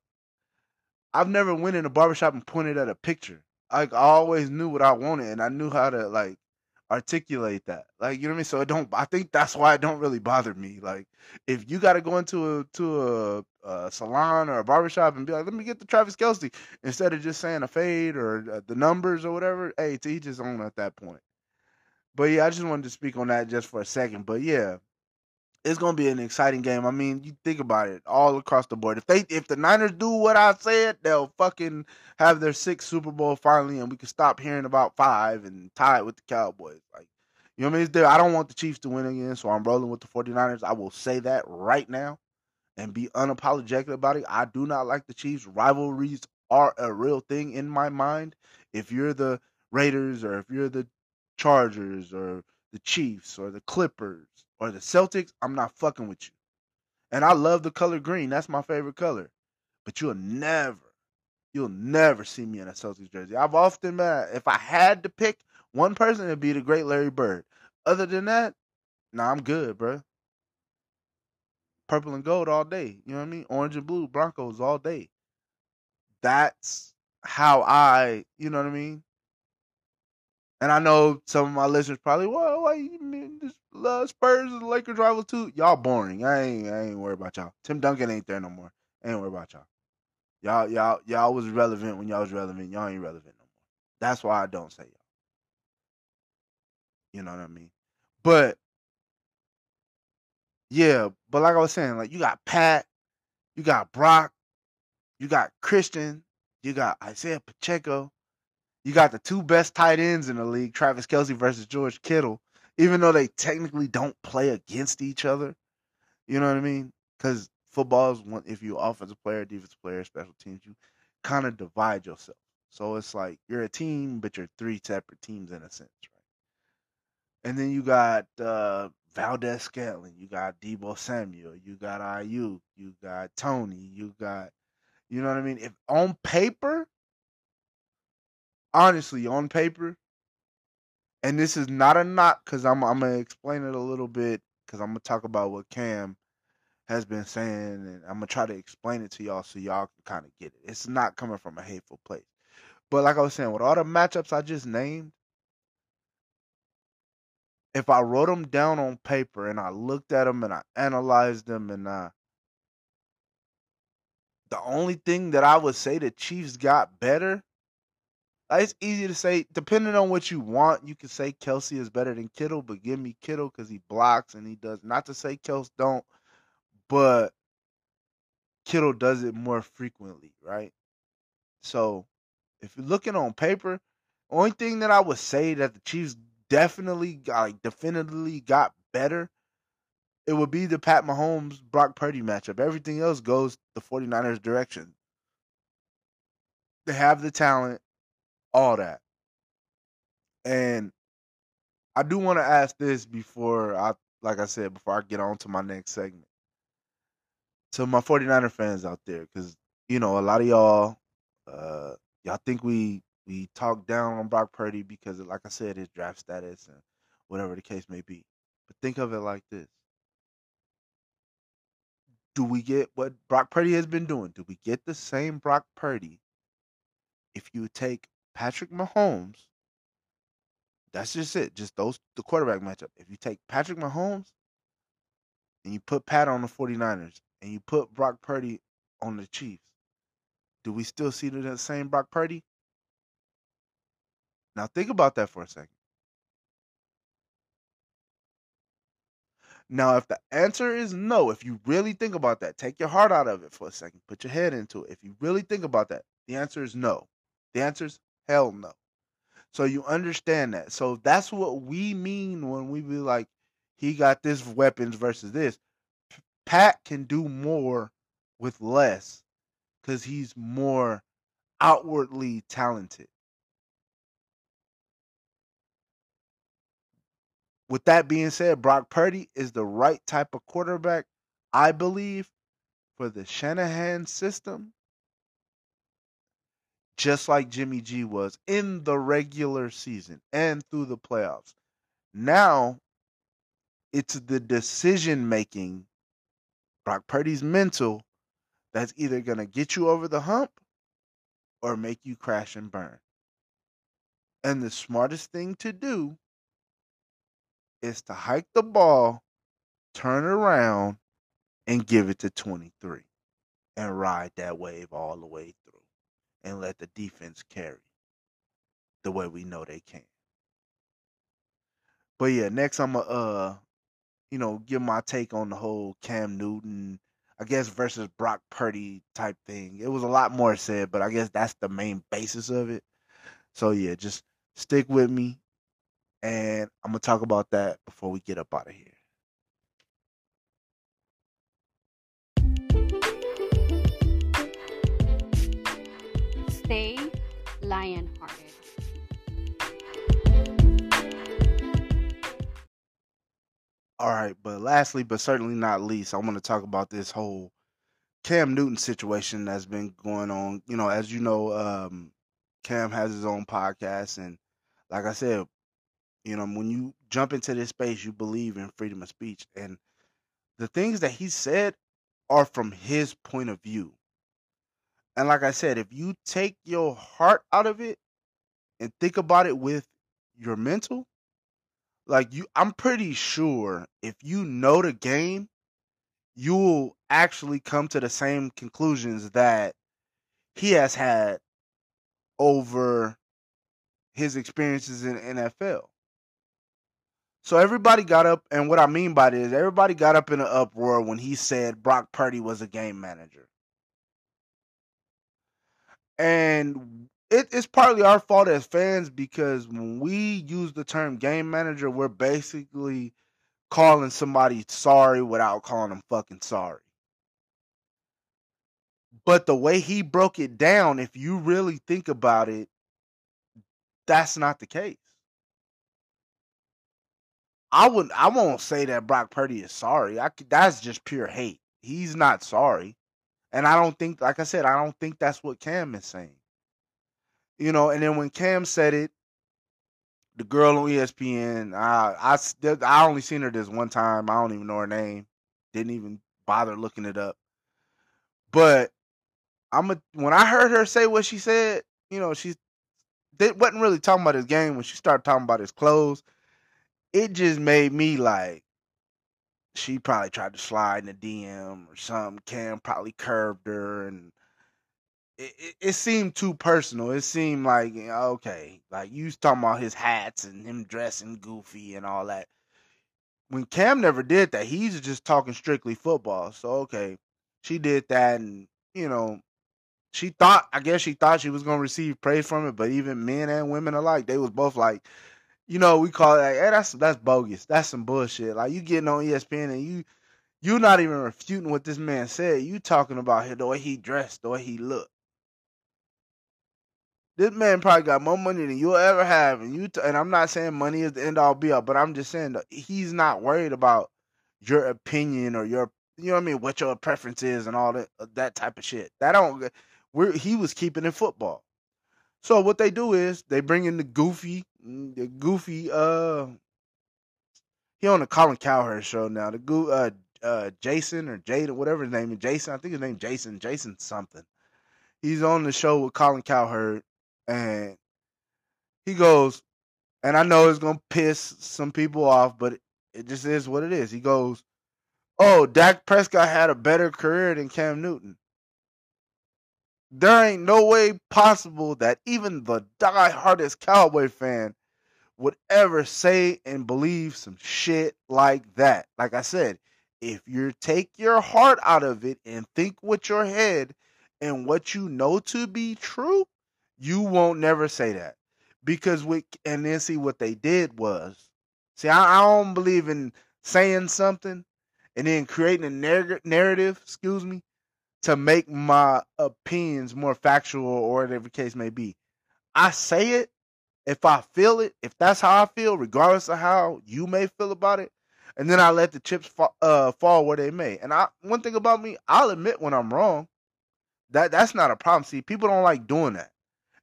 I've never went in a barbershop and pointed at a picture. Like, I always knew what I wanted, and I knew how to, like, articulate that. Like, you know what I mean? So it don't, I think that's why it don't really bother me. Like, if you got to go into a, to a, a salon or a barbershop and be like, let me get the Travis Kelce, instead of just saying a fade or the numbers or whatever, hey, to each his own at that point. But, yeah, I just wanted to speak on that just for a second. But, yeah, it's going to be an exciting game. I mean, you think about it, all across the board. If they, if the Niners do what I said, they'll fucking have their sixth Super Bowl finally, and we can stop hearing about five and tie it with the Cowboys. Like, you know what I mean? It's there. I don't want the Chiefs to win again, so I'm rolling with the forty-niners. I will say that right now and be unapologetic about it. I do not like the Chiefs. Rivalries are a real thing in my mind. If you're the Raiders or if you're the Chargers or the Chiefs or the Clippers or the Celtics, I'm not fucking with you. And I love the color green. That's my favorite color. But you'll never, you'll never see me in a Celtics jersey. I've often been, if I had to pick one person, it'd be the great Larry Bird. Other than that, nah, I'm good, bro. Purple and gold all day. You know what I mean? Orange and blue, Broncos all day. That's how I, you know what I mean? And I know some of my listeners probably, well, why you mean this love Spurs and Lakers rival too? Y'all boring. I ain't, I ain't worried about y'all. Tim Duncan ain't there no more. I ain't worried about y'all. Y'all, y'all, y'all was relevant when y'all was relevant. Y'all ain't relevant no more. That's why I don't say y'all. You know what I mean? But yeah, but like I was saying, like you got Pat, you got Brock, you got Christian, you got Isaiah Pacheco. You got the two best tight ends in the league, Travis Kelce versus George Kittle, even though they technically don't play against each other. You know what I mean? Because football is one, if you're offensive player, defensive player, special teams, you kind of divide yourself. So it's like you're a team, but you're three separate teams in a sense, right? And then you got uh, Valdez Scantling. You got Debo Samuel. You got Ayuk. You got Tony. You got, you know what I mean? If on paper, honestly, on paper, and this is not a knock because I'm, I'm going to explain it a little bit because I'm going to talk about what Cam has been saying, and I'm going to try to explain it to y'all so y'all can kind of get it. It's not coming from a hateful place. But like I was saying, with all the matchups I just named, if I wrote them down on paper and I looked at them and I analyzed them and I, the only thing that I would say the Chiefs got better, it's easy to say, depending on what you want, you can say Kelce is better than Kittle, but give me Kittle because he blocks and he does. Not to say Kelce don't, but Kittle does it more frequently, right? So if you're looking on paper, only thing that I would say that the Chiefs definitely got, like, definitively got better, it would be the Pat Mahomes, Brock Purdy matchup. Everything else goes the forty-niners direction. They have the talent. All that. And I do want to ask this before I, like I said, before I get on to my next segment. To my forty-niner fans out there, because, you know, a lot of y'all, uh, y'all think we we talk down on Brock Purdy because, like I said, his draft status and whatever the case may be. But think of it like this. Do we get what Brock Purdy has been doing? Do we get the same Brock Purdy if you take Patrick Mahomes? That's just it. Just those the quarterback matchup. If you take Patrick Mahomes and you put Pat on the forty-niners and you put Brock Purdy on the Chiefs, do we still see the same Brock Purdy? Now think about that for a second. Now, if the answer is no, if you really think about that, take your heart out of it for a second. Put your head into it. If you really think about that, the answer is no. The answer is hell no. So you understand that. So that's what we mean when we be like, he got this weapons versus this. Pat can do more with less because he's more outwardly talented. With that being said, Brock Purdy is the right type of quarterback, I believe, for the Shanahan system. just like Jimmy G was in the regular season and through the playoffs. Now, it's the decision-making, Brock Purdy's mental, that's either going to get you over the hump or make you crash and burn. And the smartest thing to do is to hike the ball, turn around, and give it to twenty-three and ride that wave all the way through and let the defense carry the way we know they can. But, yeah, next I'm going to, uh, you know, give my take on the whole Cam Newton, I guess, versus Brock Purdy type thing. It was a lot more said, but I guess that's the main basis of it. So, yeah, just stick with me, and I'm going to talk about that before we get up out of here. Stay lion-hearted. All right, but lastly, but certainly not least, I want to talk about this whole Cam Newton situation that's been going on. You know, as you know, um, Cam has his own podcast. And like I said, you know, when you jump into this space, you believe in freedom of speech. And the things that he said are from his point of view. And like I said, if you take your heart out of it and think about it with your mental, Like, you, I'm pretty sure if you know the game, you'll actually come to the same conclusions that he has had over his experiences in the N F L. So everybody got up, and what I mean by this, everybody got up in an uproar when he said Brock Purdy was a game manager. And It, it's partly our fault as fans, because when we use the term game manager, we're basically calling somebody sorry without calling them fucking sorry. But the way he broke it down, if you really think about it, that's not the case. I wouldn't. I won't say that Brock Purdy is sorry. I could, that's just pure hate. He's not sorry. And I don't think, like I said, I don't think that's what Cam is saying. You know, and then when Cam said it, the girl on E S P N, I, I, I only seen her this one time. I don't even know her name. Didn't even bother looking it up. But I'm a, when I heard her say what she said, you know, she they wasn't really talking about his game. When she started talking about his clothes, it just made me like, she probably tried to slide in a D M or something. Cam probably curved her, and It, it, it seemed too personal. It seemed like, okay, like you was talking about his hats and him dressing goofy and all that. When Cam never did that, he's just talking strictly football. So, okay, she did that, and, you know, she thought, I guess she thought she was going to receive praise from it, but even men and women alike, they was both like, you know, we call it like, hey, that's, that's bogus. That's some bullshit. Like, you getting on E S P N and you, you're not even refuting what this man said. You talking about the way he dressed, the way he looked. This man probably got more money than you'll ever have. And you t- and I'm not saying money is the end-all, be-all, but I'm just saying that he's not worried about your opinion or your, you know what I mean, what your preference is and all that that type of shit. That don't, we're, he was keeping in football. So what they do is they bring in the goofy, the goofy, uh, he on the Colin Cowherd show now, the go- uh, uh, Jason or Jade or whatever his name is, Jason, I think his name is Jason, Jason something. He's on the show with Colin Cowherd. And he goes, and I know it's going to piss some people off, but it just is what it is. He goes, oh, Dak Prescott had a better career than Cam Newton. There ain't no way possible that even the diehardest Cowboy fan would ever say and believe some shit like that. Like I said, if you take your heart out of it and think with your head and what you know to be true, you won't never say that. Because we, and then see what they did was, see, I, I don't believe in saying something and then creating a narr- narrative, excuse me, to make my opinions more factual or whatever the case may be. I say it if I feel it, if that's how I feel, regardless of how you may feel about it. And then I let the chips fa- uh, fall where they may. And I, one thing about me, I'll admit when I'm wrong. That, that's not a problem. See, people don't like doing that.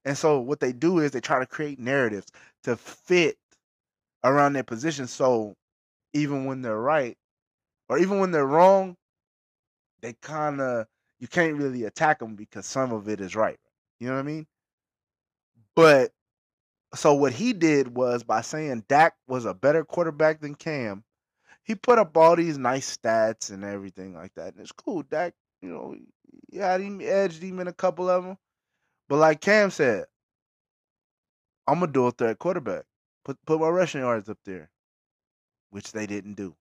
And so what they do is they try to create narratives to fit around their position. So even when they're right, or even when they're wrong, they kind of, you can't really attack them because some of it is right. You know what I mean? But so what he did was, by saying Dak was a better quarterback than Cam, he put up all these nice stats and everything like that. And it's cool. Dak, you know, yeah, he edged him in a couple of them. But like Cam said, I'm a dual threat quarterback. Put put my rushing yards up there, which they didn't do.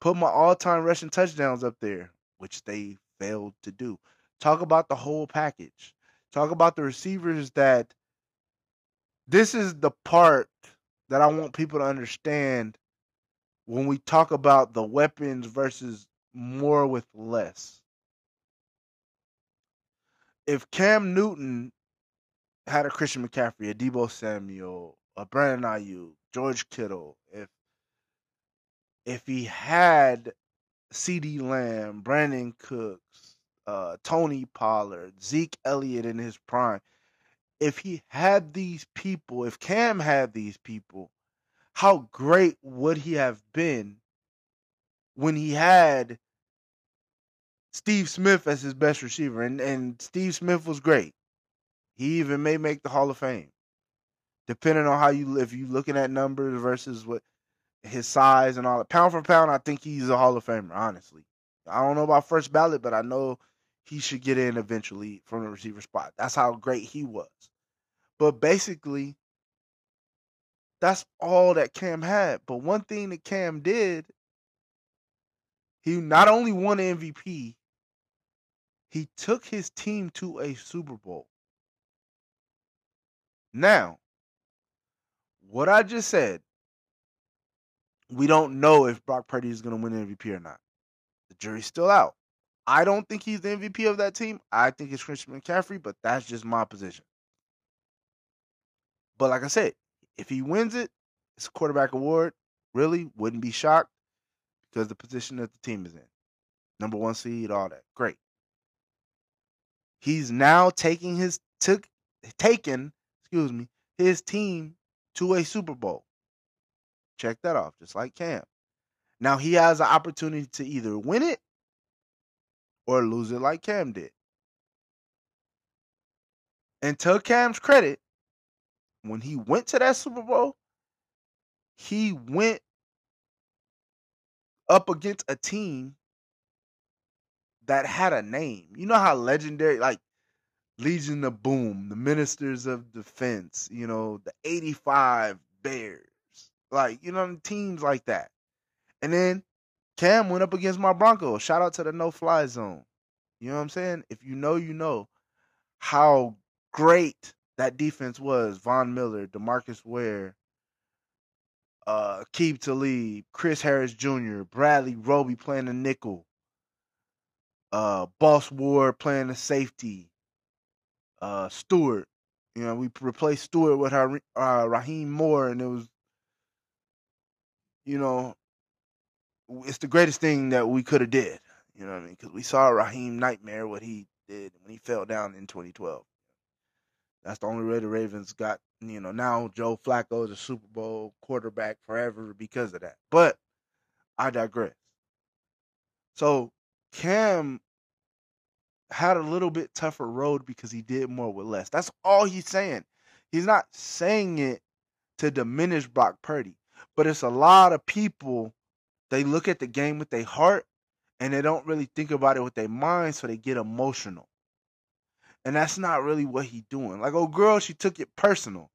Put my all-time rushing touchdowns up there, which they failed to do. Talk about the whole package. Talk about the receivers that this is the part that I want people to understand when we talk about the weapons versus more with less. If Cam Newton had a Christian McCaffrey, a Debo Samuel, a Brandon Ayuk, George Kittle, if if he had CeeDee Lamb, Brandon Cooks, uh, Tony Pollard, Zeke Elliott in his prime, if he had these people, if Cam had these people, how great would he have been when he had Steve Smith as his best receiver? And, and Steve Smith was great. He even may make the Hall of Fame, depending on how you if you're looking at numbers versus what his size and all that. Pound for pound, I think he's a Hall of Famer, honestly. I don't know about first ballot, but I know he should get in eventually from the receiver spot. That's how great he was. But basically, that's all that Cam had. But one thing that Cam did, he not only won M V P, he took his team to a Super Bowl. Now, what I just said, we don't know if Brock Purdy is going to win M V P or not. The jury's still out. I don't think he's the M V P of that team. I think it's Christian McCaffrey, but that's just my position. But like I said, if he wins it, it's a quarterback award. Really, wouldn't be shocked because the position that the team is in. Number one seed, all that. Great. He's now taking his took taken, excuse me, his team to a Super Bowl. Check that off, just like Cam. Now he has an opportunity to either win it or lose it like Cam did. And to Cam's credit, when he went to that Super Bowl, he went up against a team that had a name. You know how legendary, like Legion of Boom, the Ministers of Defense, you know, the eighty-five Bears, like, you know, teams like that. And then Cam went up against my Broncos. Shout out to the no-fly zone. You know what I'm saying? If you know, you know how great that defense was. Von Miller, DeMarcus Ware, uh, Keeb Tlaib, Chris Harris Junior, Bradley Roby playing the nickel, uh, Boss Ward playing the safety, uh, Stewart. You know, we replaced Stewart with our, uh, Raheem Moore, and it was, you know, it's the greatest thing that we could have did. You know what I mean? Because we saw Raheem nightmare, what he did when he fell down in twenty twelve. That's the only way the Ravens got, you know, now Joe Flacco is a Super Bowl quarterback forever because of that. But I digress. So Cam had a little bit tougher road because he did more with less. That's all he's saying. He's not saying it to diminish Brock Purdy. But it's a lot of people, they look at the game with their heart and they don't really think about it with their mind, so they get emotional. And that's not really what he doing. Like, oh, girl, she took it personal.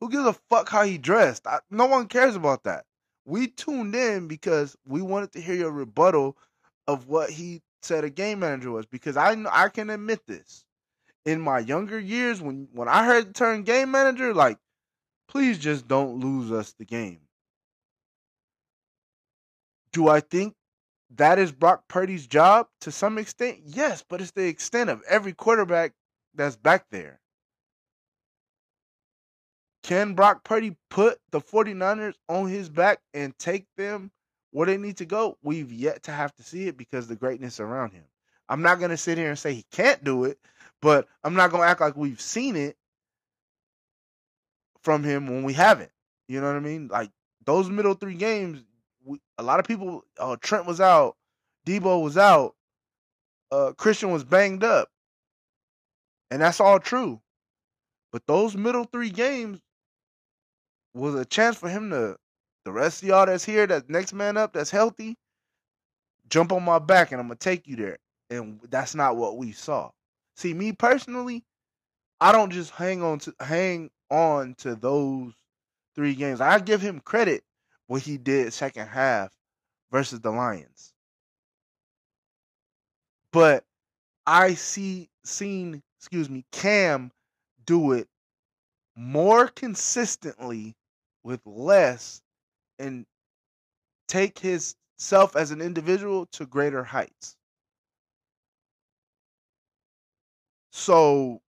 Who gives a fuck how he dressed? I, no one cares about that. We tuned in because we wanted to hear your rebuttal of what he said a game manager was. Because I I can admit this. In my younger years, when, when I heard the term game manager, like, please just don't lose us the game. Do I think that is Brock Purdy's job to some extent? Yes, but it's the extent of every quarterback that's back there. Can Brock Purdy put the forty-niners on his back and take them where they need to go? We've yet to have to see it because the greatness around him. I'm not going to sit here and say he can't do it, but I'm not going to act like we've seen it from him when we haven't. You know what I mean? Like, those middle three games, we, a lot of people, uh, Trent was out, Debo was out, uh, Christian was banged up. And that's all true. But those middle three games was a chance for him to, the rest of y'all that's here, that next man up, that's healthy, jump on my back and I'm going to take you there. And that's not what we saw. See, me personally, I don't just hang on to hang on to those three games. I give him credit what he did second half versus the Lions. But I see seen, excuse me, Cam do it more consistently with less and take his self as an individual to greater heights. So,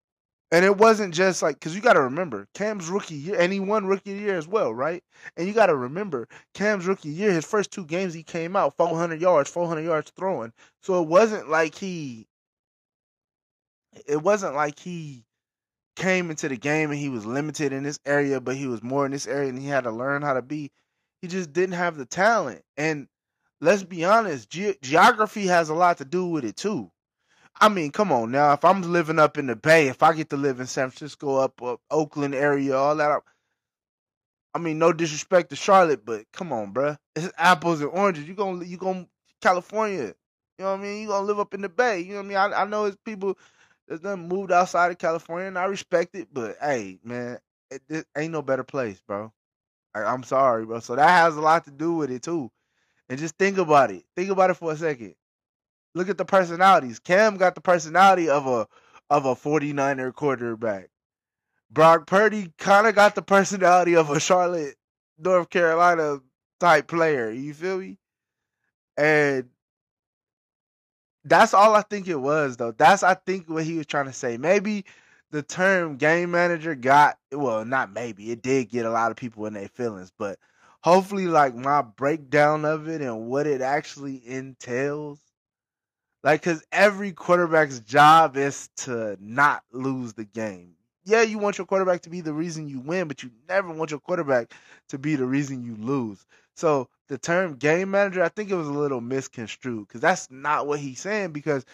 and it wasn't just like, because you got to remember, Cam's rookie year, and he won rookie year as well, right? And you got to remember, Cam's rookie year, his first two games, he came out four hundred yards, four hundred yards throwing. So it wasn't like he, it wasn't like he came into the game and he was limited in this area, but he was more in this area and he had to learn how to be. He just didn't have the talent. And let's be honest, ge- geography has a lot to do with it too. I mean, come on now. If I'm living up in the Bay, if I get to live in San Francisco, up, up Oakland area, all that. I mean, no disrespect to Charlotte, but come on, bruh. It's apples and oranges. You gonna you gonna California. You know what I mean? You gonna live up in the Bay. You know what I mean? I, I know it's people that's done moved outside of California, and I respect it. But hey, man, it, it ain't no better place, bro. I, I'm sorry, bro. So that has a lot to do with it too. And just think about it. Think about it for a second. Look at the personalities. Cam got the personality of a of a forty-niner quarterback. Brock Purdy kind of got the personality of a Charlotte, North Carolina type player. You feel me? And that's all I think it was, though. That's, I think, what he was trying to say. Maybe the term game manager got, well, not maybe. It did get a lot of people in their feelings. But hopefully, like, my breakdown of it and what it actually entails, like, because every quarterback's job is to not lose the game. Yeah, you want your quarterback to be the reason you win, but you never want your quarterback to be the reason you lose. So the term game manager, I think it was a little misconstrued because that's not what he's saying. Because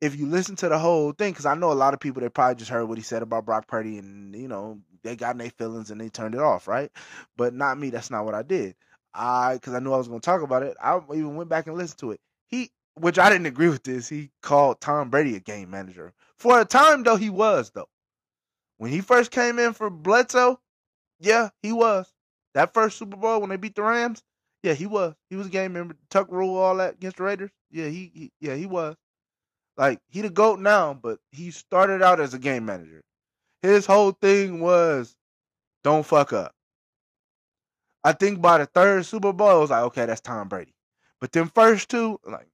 if you listen to the whole thing, because I know a lot of people, they probably just heard what he said about Brock Purdy and, you know, they got in their feelings and they turned it off, right? But not me. That's not what I did. I, because I knew I was going to talk about it, I even went back and listened to it. He Which I didn't agree with this. He called Tom Brady a game manager. For a time, though, he was, though. When he first came in for Bledsoe, yeah, he was. That first Super Bowl when they beat the Rams, yeah, he was. He was a game member. Tuck rule, all that against the Raiders. Yeah, he, he yeah, he was. Like, he the GOAT now, but he started out as a game manager. His whole thing was, don't fuck up. I think by the third Super Bowl, I was like, okay, that's Tom Brady. But them first two, like,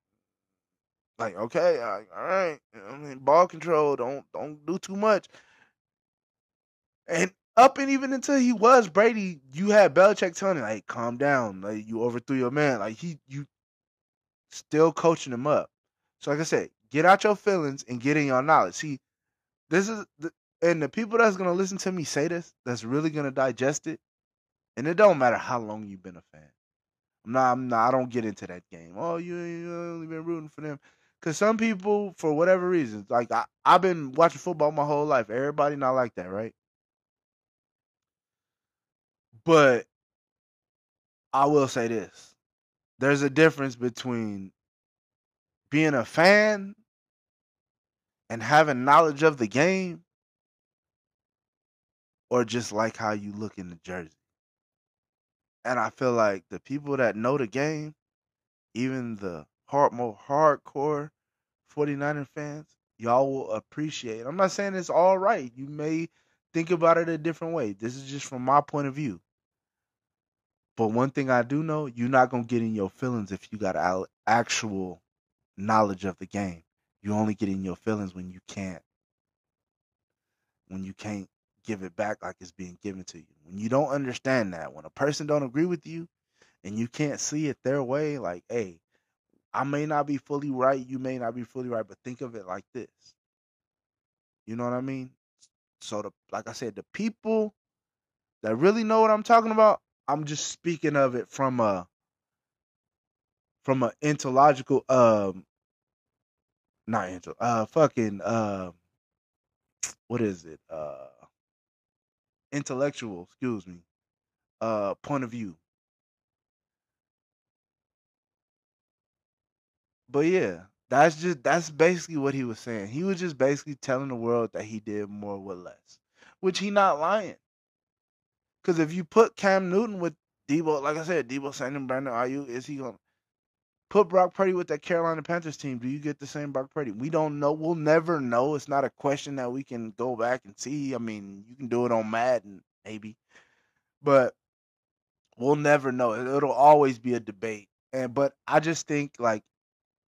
Like, okay, like, all right, I mean, ball control, don't don't do too much. And up and even until he was Brady, you had Belichick telling him, like, calm down, like, you overthrew your man. Like, he, you still coaching him up. So, like I said, get out your feelings and get in your knowledge. See, this is, the, and the people that's going to listen to me say this, that's really going to digest it, and it don't matter how long you've been a fan. I'm not, I'm not, I don't get into that game. Oh, you, you only been rooting for them. Because some people, for whatever reason, like, I, I've been watching football my whole life. Everybody not like that, right? But I will say this. There's a difference between being a fan and having knowledge of the game or just like how you look in the jersey. And I feel like the people that know the game, even the hard, more hardcore forty-niner fans, y'all will appreciate. I'm not saying it's all right. You may think about it a different way. This is just from my point of view. But one thing I do know, you're not going to get in your feelings if you got actual knowledge of the game. You only get in your feelings when you can't. When you can't give it back like it's being given to you. When you don't understand that, when a person don't agree with you and you can't see it their way, like, hey, I may not be fully right. You may not be fully right, but think of it like this. You know what I mean? So, the, like I said, the people that really know what I'm talking about, I'm just speaking of it from a from an ontological, um, not into, uh, fucking, uh, what is it? Uh, intellectual, excuse me, uh, point of view. But yeah, that's just, that's basically what he was saying. He was just basically telling the world that he did more with less, which he not lying. Because if you put Cam Newton with Debo, like I said, Debo Samuel, Brandon Ayuk, is he going to put Brock Purdy with that Carolina Panthers team? Do you get the same Brock Purdy? We don't know. We'll never know. It's not a question that we can go back and see. I mean, you can do it on Madden, maybe. But we'll never know. It'll always be a debate. And But I just think, like,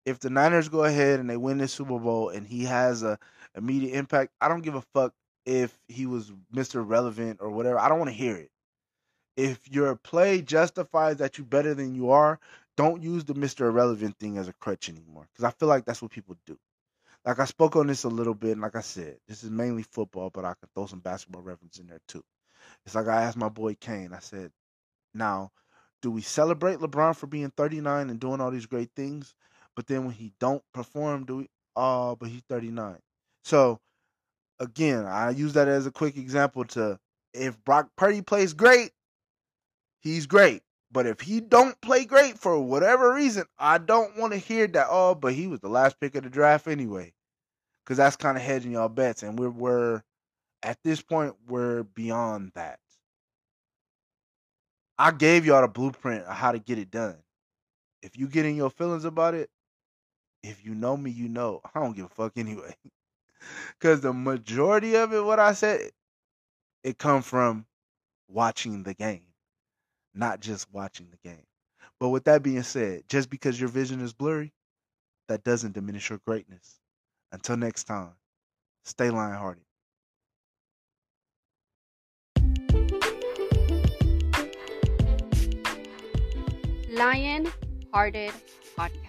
if the Niners go ahead and they win this Super Bowl and he has a immediate impact, I don't give a fuck if he was Mister Relevant or whatever. I don't want to hear it. If your play justifies that you're better than you are, don't use the Mister Irrelevant thing as a crutch anymore, because I feel like that's what people do. Like, I spoke on this a little bit, and like I said, this is mainly football, but I can throw some basketball reference in there too. It's like I asked my boy Kane. I said, now, do we celebrate LeBron for being thirty-nine and doing all these great things? But then when he don't perform, do we? Oh, but he's thirty-nine. So, again, I use that as a quick example to, if Brock Purdy plays great, he's great. But if he don't play great for whatever reason, I don't want to hear that, oh, but he was the last pick of the draft anyway. Because that's kind of hedging y'all bets. And we're, we're, at this point, we're beyond that. I gave y'all the blueprint of how to get it done. If you get in your feelings about it, if you know me, you know. I don't give a fuck anyway. Because the majority of it, what I said, it come from watching the game, not just watching the game. But with that being said, just because your vision is blurry, that doesn't diminish your greatness. Until next time, stay lion-hearted. Lion-Hearted Podcast.